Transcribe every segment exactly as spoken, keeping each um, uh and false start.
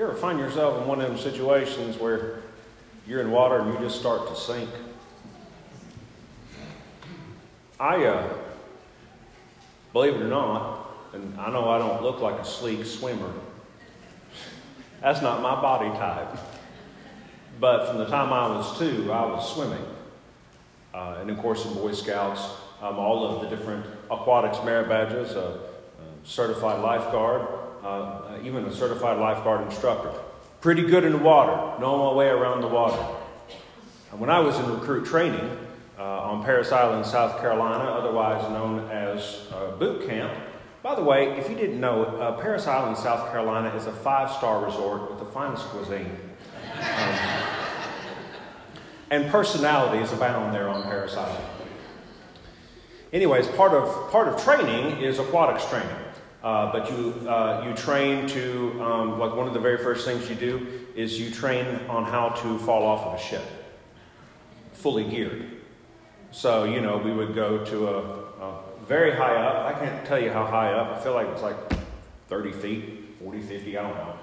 You ever find yourself in one of them situations where you're in water and you just start to sink? I, uh, believe it or not, and I know I don't look like a sleek swimmer. That's not my body type. But from the time I was two, I was swimming. Uh, and of course, in Boy Scouts, um, all of the different aquatics merit badges, a, a certified lifeguard, uh, even a certified lifeguard instructor. Pretty good in the water, knowing my way around the water. And when I was in recruit training uh, on Parris Island, South Carolina, otherwise known as uh, boot camp. By the way, if you didn't know, uh, Parris Island, South Carolina is a five-star resort with the finest cuisine. Um, and personalities abound there on Parris Island. Anyways, part of part of training is aquatics training. Uh, but you uh, you train to, um, like one of the very first things you do is you train on how to fall off of a ship, fully geared. So, you know, we would go to a... a very high up. I can't tell you how high up. I feel like it's like thirty feet, forty, fifty, I don't know.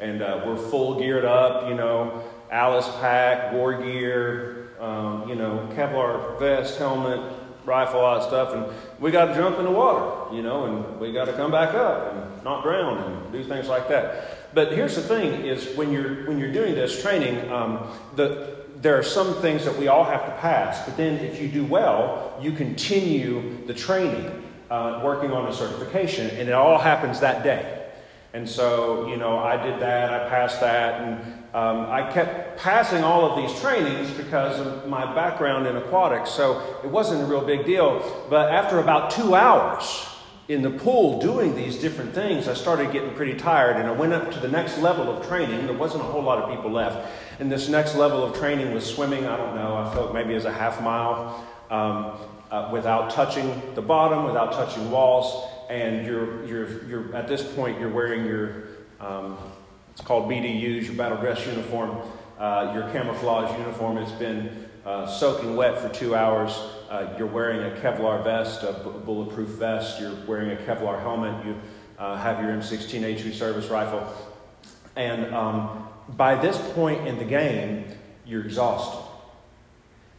And uh, we're full geared up, you know, Alice pack, war gear, um, you know, Kevlar vest, helmet, rifle, all that stuff. And we got to jump in the water, you know, and we got to come back up and not drown and do things like that. But here's the thing is when you're when you're doing this training, um, the there are some things that we all have to pass, but then if you do well, you continue the training, uh, working on a certification, and it all happens that day. And so, you know, I did that, I passed that, and um, I kept passing all of these trainings because of my background in aquatics, so it wasn't a real big deal. But after about two hours in the pool doing these different things, I started getting pretty tired, and I went up to the next level of training. There wasn't a whole lot of people left. And this next level of training was swimming. I don't know, I felt maybe as a half mile um, uh, without touching the bottom, without touching walls. And you're you're you're at this point you're wearing your um, it's called B D Us, your battle dress uniform, uh, your camouflage uniform. It's been uh, soaking wet for two hours. Uh, you're wearing a Kevlar vest, a b- bulletproof vest. You're wearing a Kevlar helmet. You uh, have your M sixteen H V service rifle, and um, by this point in the game, you're exhausted.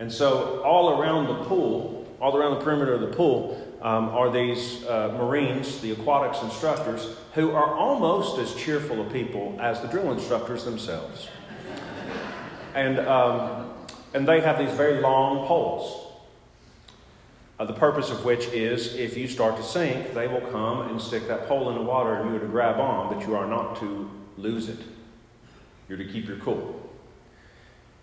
And so all around the pool, all around the perimeter of the pool, um, are these uh, Marines, the aquatics instructors, who are almost as cheerful of people as the drill instructors themselves. and um, and they have these very long poles, uh, the purpose of which is if you start to sink, they will come and stick that pole in the water and you are to grab on, but you are not to lose it. You're to keep your cool.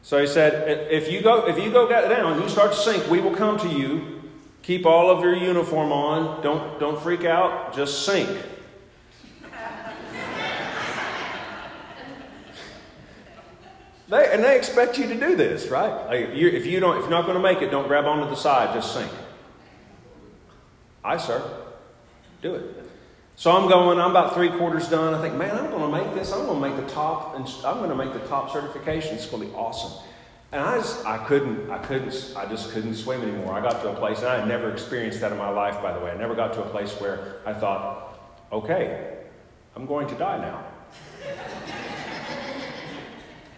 So he said, if you go if you go down, you start to sink, we will come to you. Keep all of your uniform on. Don't, don't freak out. Just sink. they, and they expect you to do this, right? Like you, if, you don't, if you're not going to make it, don't grab onto the side. Just sink. Aye, sir. Do it. So I'm going, I'm about three quarters done. I think, man, I'm going to make this. I'm going to make the top, and I'm going to make the top certification. It's going to be awesome. And I just, I couldn't, I couldn't, I just couldn't swim anymore. I got to a place, and I had never experienced that in my life, by the way. I never got to a place where I thought, okay, I'm going to die now.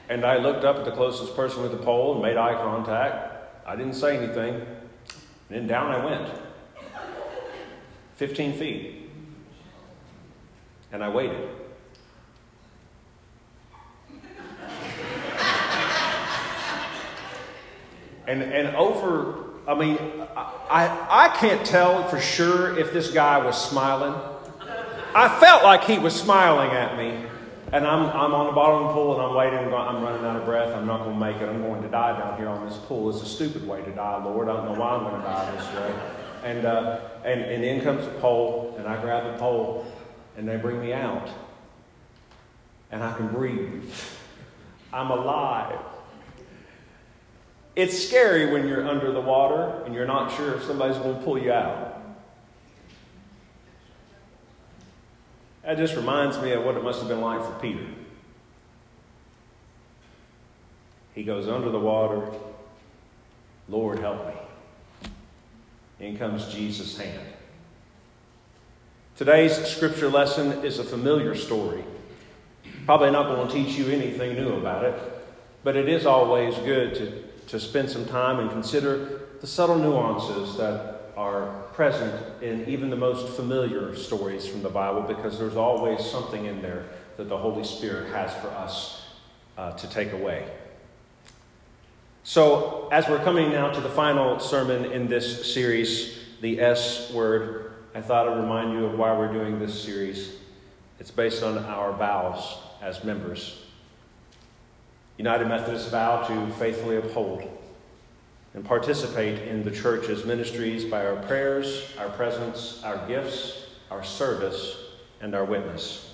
And I looked up at the closest person with the pole and made eye contact. I didn't say anything. And then down I went. fifteen feet. And I waited. and and over, I mean, I, I can't tell for sure if this guy was smiling. I felt like he was smiling at me. And I'm I'm on the bottom of the pool and I'm waiting. I'm, going, I'm running out of breath. I'm not going to make it. I'm going to die down here on this pool. It's a stupid way to die, Lord. I don't know why I'm going to die this way. And, uh, and, and in comes the pole, and I grab the pole. And they bring me out. And I can breathe. I'm alive. It's scary when you're under the water and you're not sure if somebody's going to pull you out. That just reminds me of what it must have been like for Peter. He goes under the water. Lord, help me. In comes Jesus' hand. Today's scripture lesson is a familiar story. Probably not going to teach you anything new about it, but it is always good to, to spend some time and consider the subtle nuances that are present in even the most familiar stories from the Bible, because there's always something in there that the Holy Spirit has for us uh, to take away. So, as we're coming now to the final sermon in this series, the S word, I thought I'd remind you of why we're doing this series. It's based on our vows as members. United Methodists vow to faithfully uphold and participate in the church's ministries by our prayers, our presence, our gifts, our service, and our witness.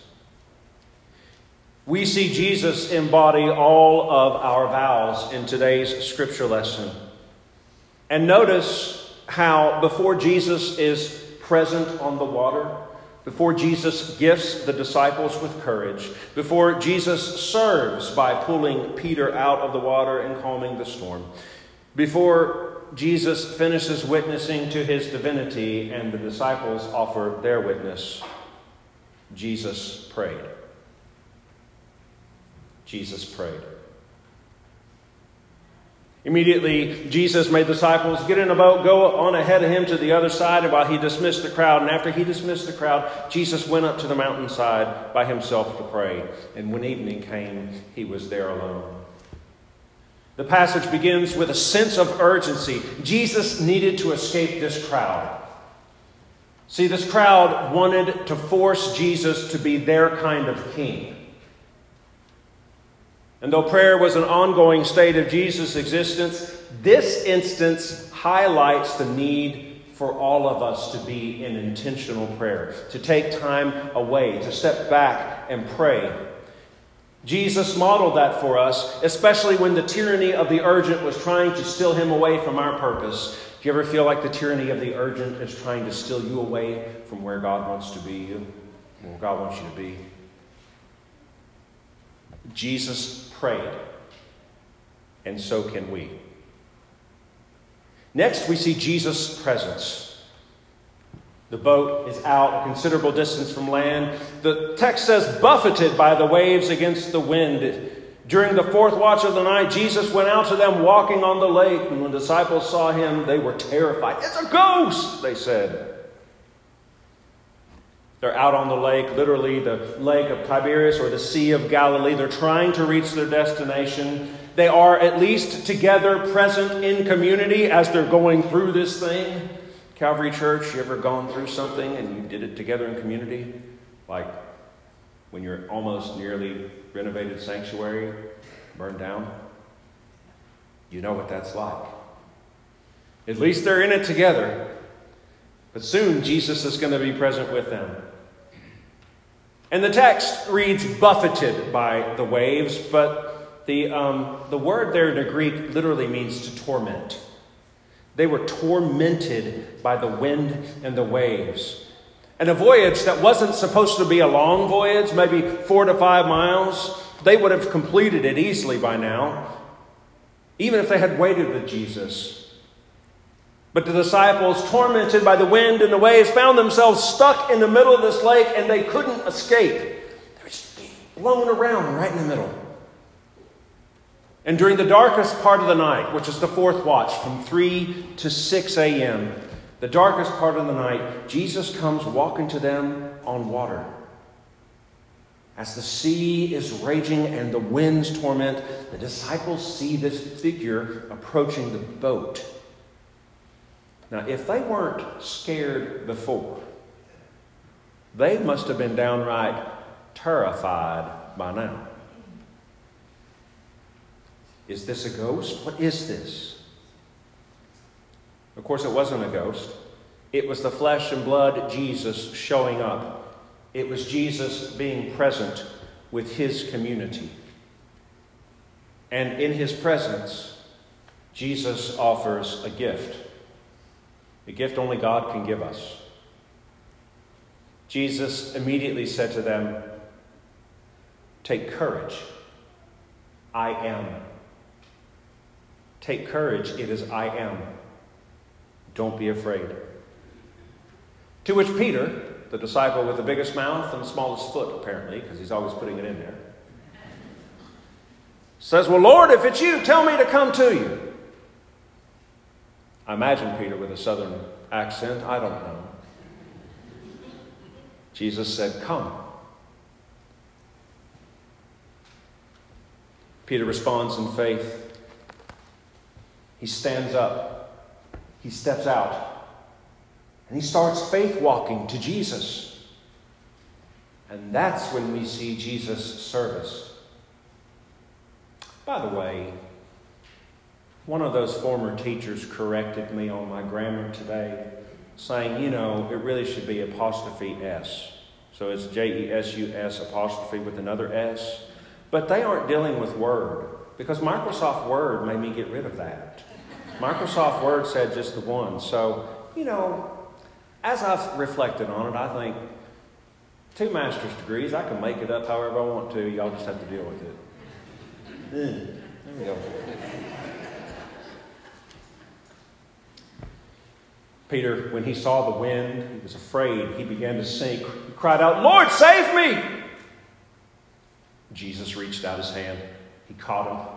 We see Jesus embody all of our vows in today's scripture lesson. And notice how before Jesus is present on the water, before Jesus gifts the disciples with courage, before Jesus serves by pulling Peter out of the water and calming the storm, before Jesus finishes witnessing to his divinity and the disciples offer their witness, Jesus prayed. Jesus prayed. Immediately, Jesus made disciples get in a boat, go on ahead of him to the other side, and while he dismissed the crowd, and after he dismissed the crowd, Jesus went up to the mountainside by himself to pray. And when evening came, he was there alone. The passage begins with a sense of urgency. Jesus needed to escape this crowd. See, this crowd wanted to force Jesus to be their kind of king. And though prayer was an ongoing state of Jesus' existence, this instance highlights the need for all of us to be in intentional prayer, to take time away, to step back and pray. Jesus modeled that for us, especially when the tyranny of the urgent was trying to steal him away from our purpose. Do you ever feel like the tyranny of the urgent is trying to steal you away from where God wants to be you, where God wants you to be? Jesus prayed, and so can we. Next, we see Jesus' presence. The boat is out a considerable distance from land. The text says, buffeted by the waves against the wind. During the fourth watch of the night, Jesus went out to them walking on the lake. And when the disciples saw him, they were terrified. It's a ghost, they said. They're out on the lake, literally the Lake of Tiberias or the Sea of Galilee. They're trying to reach their destination. They are at least together, present in community as they're going through this thing. Calvary Church, you ever gone through something and you did it together in community? Like when your almost nearly renovated sanctuary burned down? You know what that's like. At least they're in it together. But soon Jesus is going to be present with them. And the text reads buffeted by the waves, but the, um, the word there in the Greek literally means to torment. They were tormented by the wind and the waves. And a voyage that wasn't supposed to be a long voyage, maybe four to five miles, they would have completed it easily by now, even if they had waited with Jesus. But the disciples, tormented by the wind and the waves, found themselves stuck in the middle of this lake and they couldn't escape. They were just blown around right in the middle. And during the darkest part of the night, which is the fourth watch, from three to six a.m., the darkest part of the night, Jesus comes walking to them on water. As the sea is raging and the winds torment, the disciples see this figure approaching the boat. Now, if they weren't scared before, they must have been downright terrified by now. Is this a ghost? What is this? Of course, it wasn't a ghost. It was the flesh and blood Jesus showing up. It was Jesus being present with his community. And in his presence, Jesus offers a gift. A gift only God can give us. Jesus immediately said to them, "Take courage. I am. Take courage. It is I am. Don't be afraid." To which Peter, the disciple with the biggest mouth and the smallest foot, apparently, because he's always putting it in there, says, well, Lord, if it's you, tell me to come to you. I imagine Peter with a southern accent. I don't know. Jesus said, come. Peter responds in faith. He stands up. He steps out. And he starts faith walking to Jesus. And that's when we see Jesus' service. By the way, one of those former teachers corrected me on my grammar today, saying, you know, it really should be apostrophe S. So it's J E S U S apostrophe with another S. But they aren't dealing with Word, because Microsoft Word made me get rid of that. Microsoft Word said just the one. So, you know, as I've reflected on it, I think two master's degrees, I can make it up however I want to. Y'all just have to deal with it. Mm, there we go. Peter, when he saw the wind, he was afraid. He began to sink. He cried out, Lord, save me! Jesus reached out his hand. He caught him.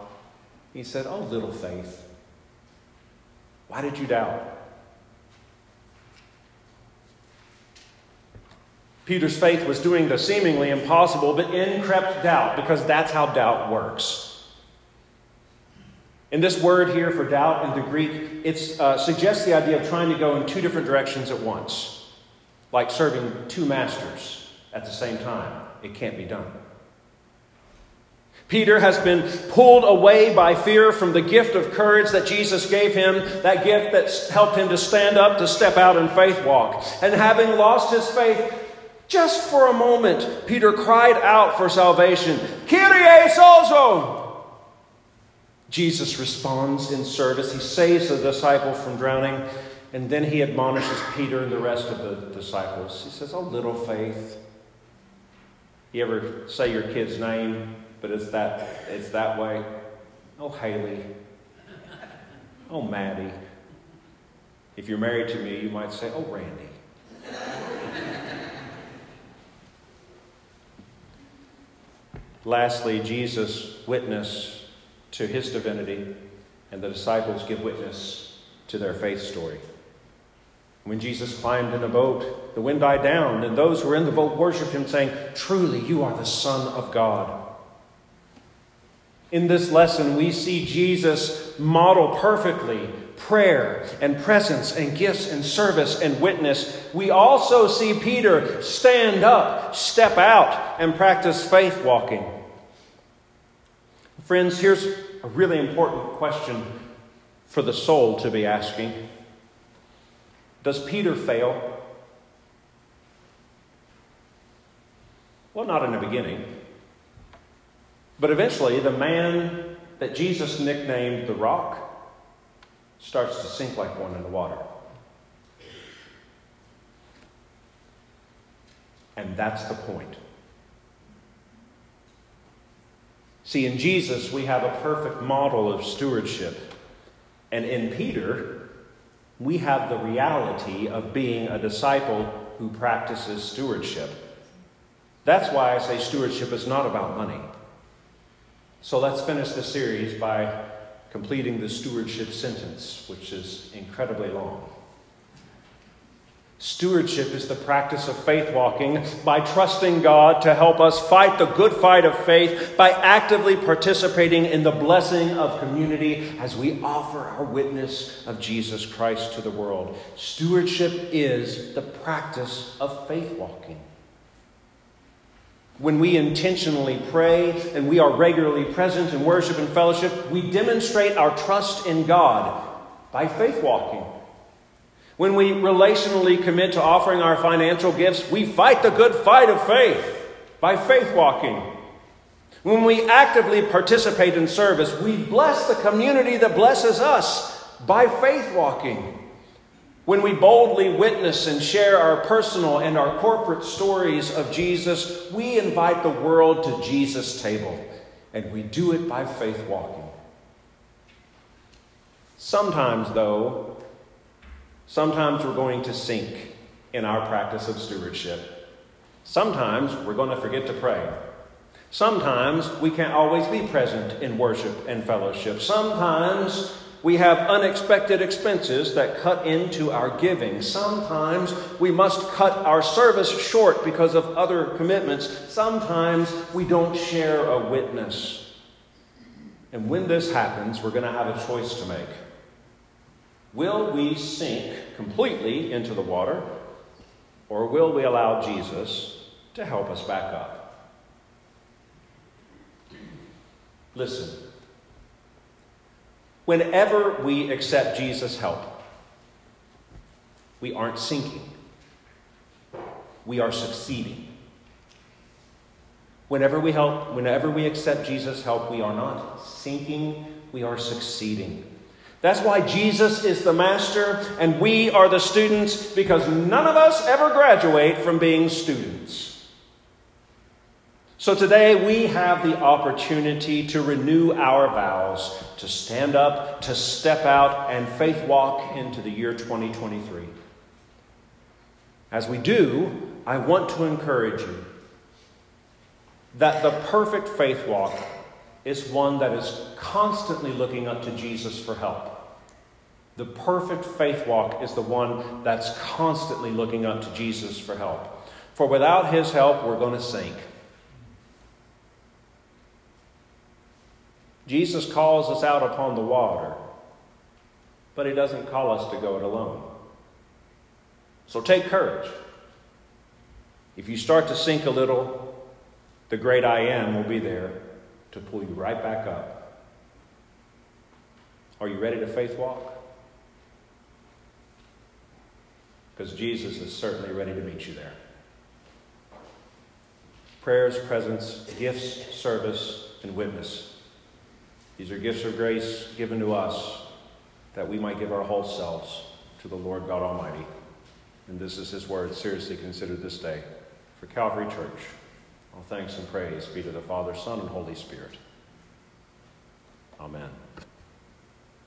He said, oh, little faith, why did you doubt? Peter's faith was doing the seemingly impossible, but in crept doubt, because that's how doubt works. And this word here for doubt in the Greek, it uh, suggests the idea of trying to go in two different directions at once, like serving two masters at the same time. It can't be done. Peter has been pulled away by fear from the gift of courage that Jesus gave him, that gift that helped him to stand up, to step out in faith walk. And having lost his faith just for a moment, Peter cried out for salvation. Kyrie sozo! Jesus responds in service. He saves the disciple from drowning, and then he admonishes Peter and the rest of the disciples. He says, oh, little faith. You ever say your kid's name, but it's that, it's that way? Oh, Haley. Oh, Maddie. If you're married to me, you might say, oh, Randy. Lastly, Jesus witnessed to his divinity, and the disciples give witness to their faith story. When Jesus climbed in a boat, the wind died down, and those who were in the boat worshiped him, saying, truly, you are the Son of God. In this lesson, we see Jesus model perfectly prayer and presence and gifts and service and witness. We also see Peter stand up, step out, and practice faith walking. Friends, here's a really important question for the soul to be asking. Does Peter fail? Well, not in the beginning. But eventually, the man that Jesus nicknamed the Rock starts to sink like one in the water. And that's the point. See, in Jesus, we have a perfect model of stewardship. And in Peter, we have the reality of being a disciple who practices stewardship. That's why I say stewardship is not about money. So let's finish the series by completing the stewardship sentence, which is incredibly long. Stewardship is the practice of faith walking by trusting God to help us fight the good fight of faith, by actively participating in the blessing of community as we offer our witness of Jesus Christ to the world. Stewardship is the practice of faith walking. When we intentionally pray and we are regularly present in worship and fellowship, we demonstrate our trust in God by faith walking. When we relationally commit to offering our financial gifts, we fight the good fight of faith by faith walking. When we actively participate in service, we bless the community that blesses us by faith walking. When we boldly witness and share our personal and our corporate stories of Jesus, we invite the world to Jesus' table, and we do it by faith walking. Sometimes, though, Sometimes we're going to sink in our practice of stewardship. Sometimes we're going to forget to pray. Sometimes we can't always be present in worship and fellowship. Sometimes we have unexpected expenses that cut into our giving. Sometimes we must cut our service short because of other commitments. Sometimes we don't share a witness. And when this happens, we're going to have a choice to make. Will we sink completely into the water, or will we allow Jesus to help us back up? Listen. Whenever we accept Jesus' help, we aren't sinking. We are succeeding. Whenever we help, whenever we accept Jesus' help, we are not sinking, we are succeeding. That's why Jesus is the master and we are the students, because none of us ever graduate from being students. So today we have the opportunity to renew our vows, to stand up, to step out, and faith walk into the year twenty twenty-three. As we do, I want to encourage you that the perfect faith walk is one that is constantly looking up to Jesus for help. The perfect faith walk is the one that's constantly looking up to Jesus for help. For without his help, we're going to sink. Jesus calls us out upon the water, but he doesn't call us to go it alone. So take courage. If you start to sink a little, the great I am will be there to pull you right back up. Are you ready to faith walk? Because Jesus is certainly ready to meet you there. Prayers, presence, gifts, service, and witness. These are gifts of grace given to us that we might give our whole selves to the Lord God Almighty. And this is his word, seriously considered this day. For Calvary Church, all thanks and praise be to the Father, Son, and Holy Spirit. Amen.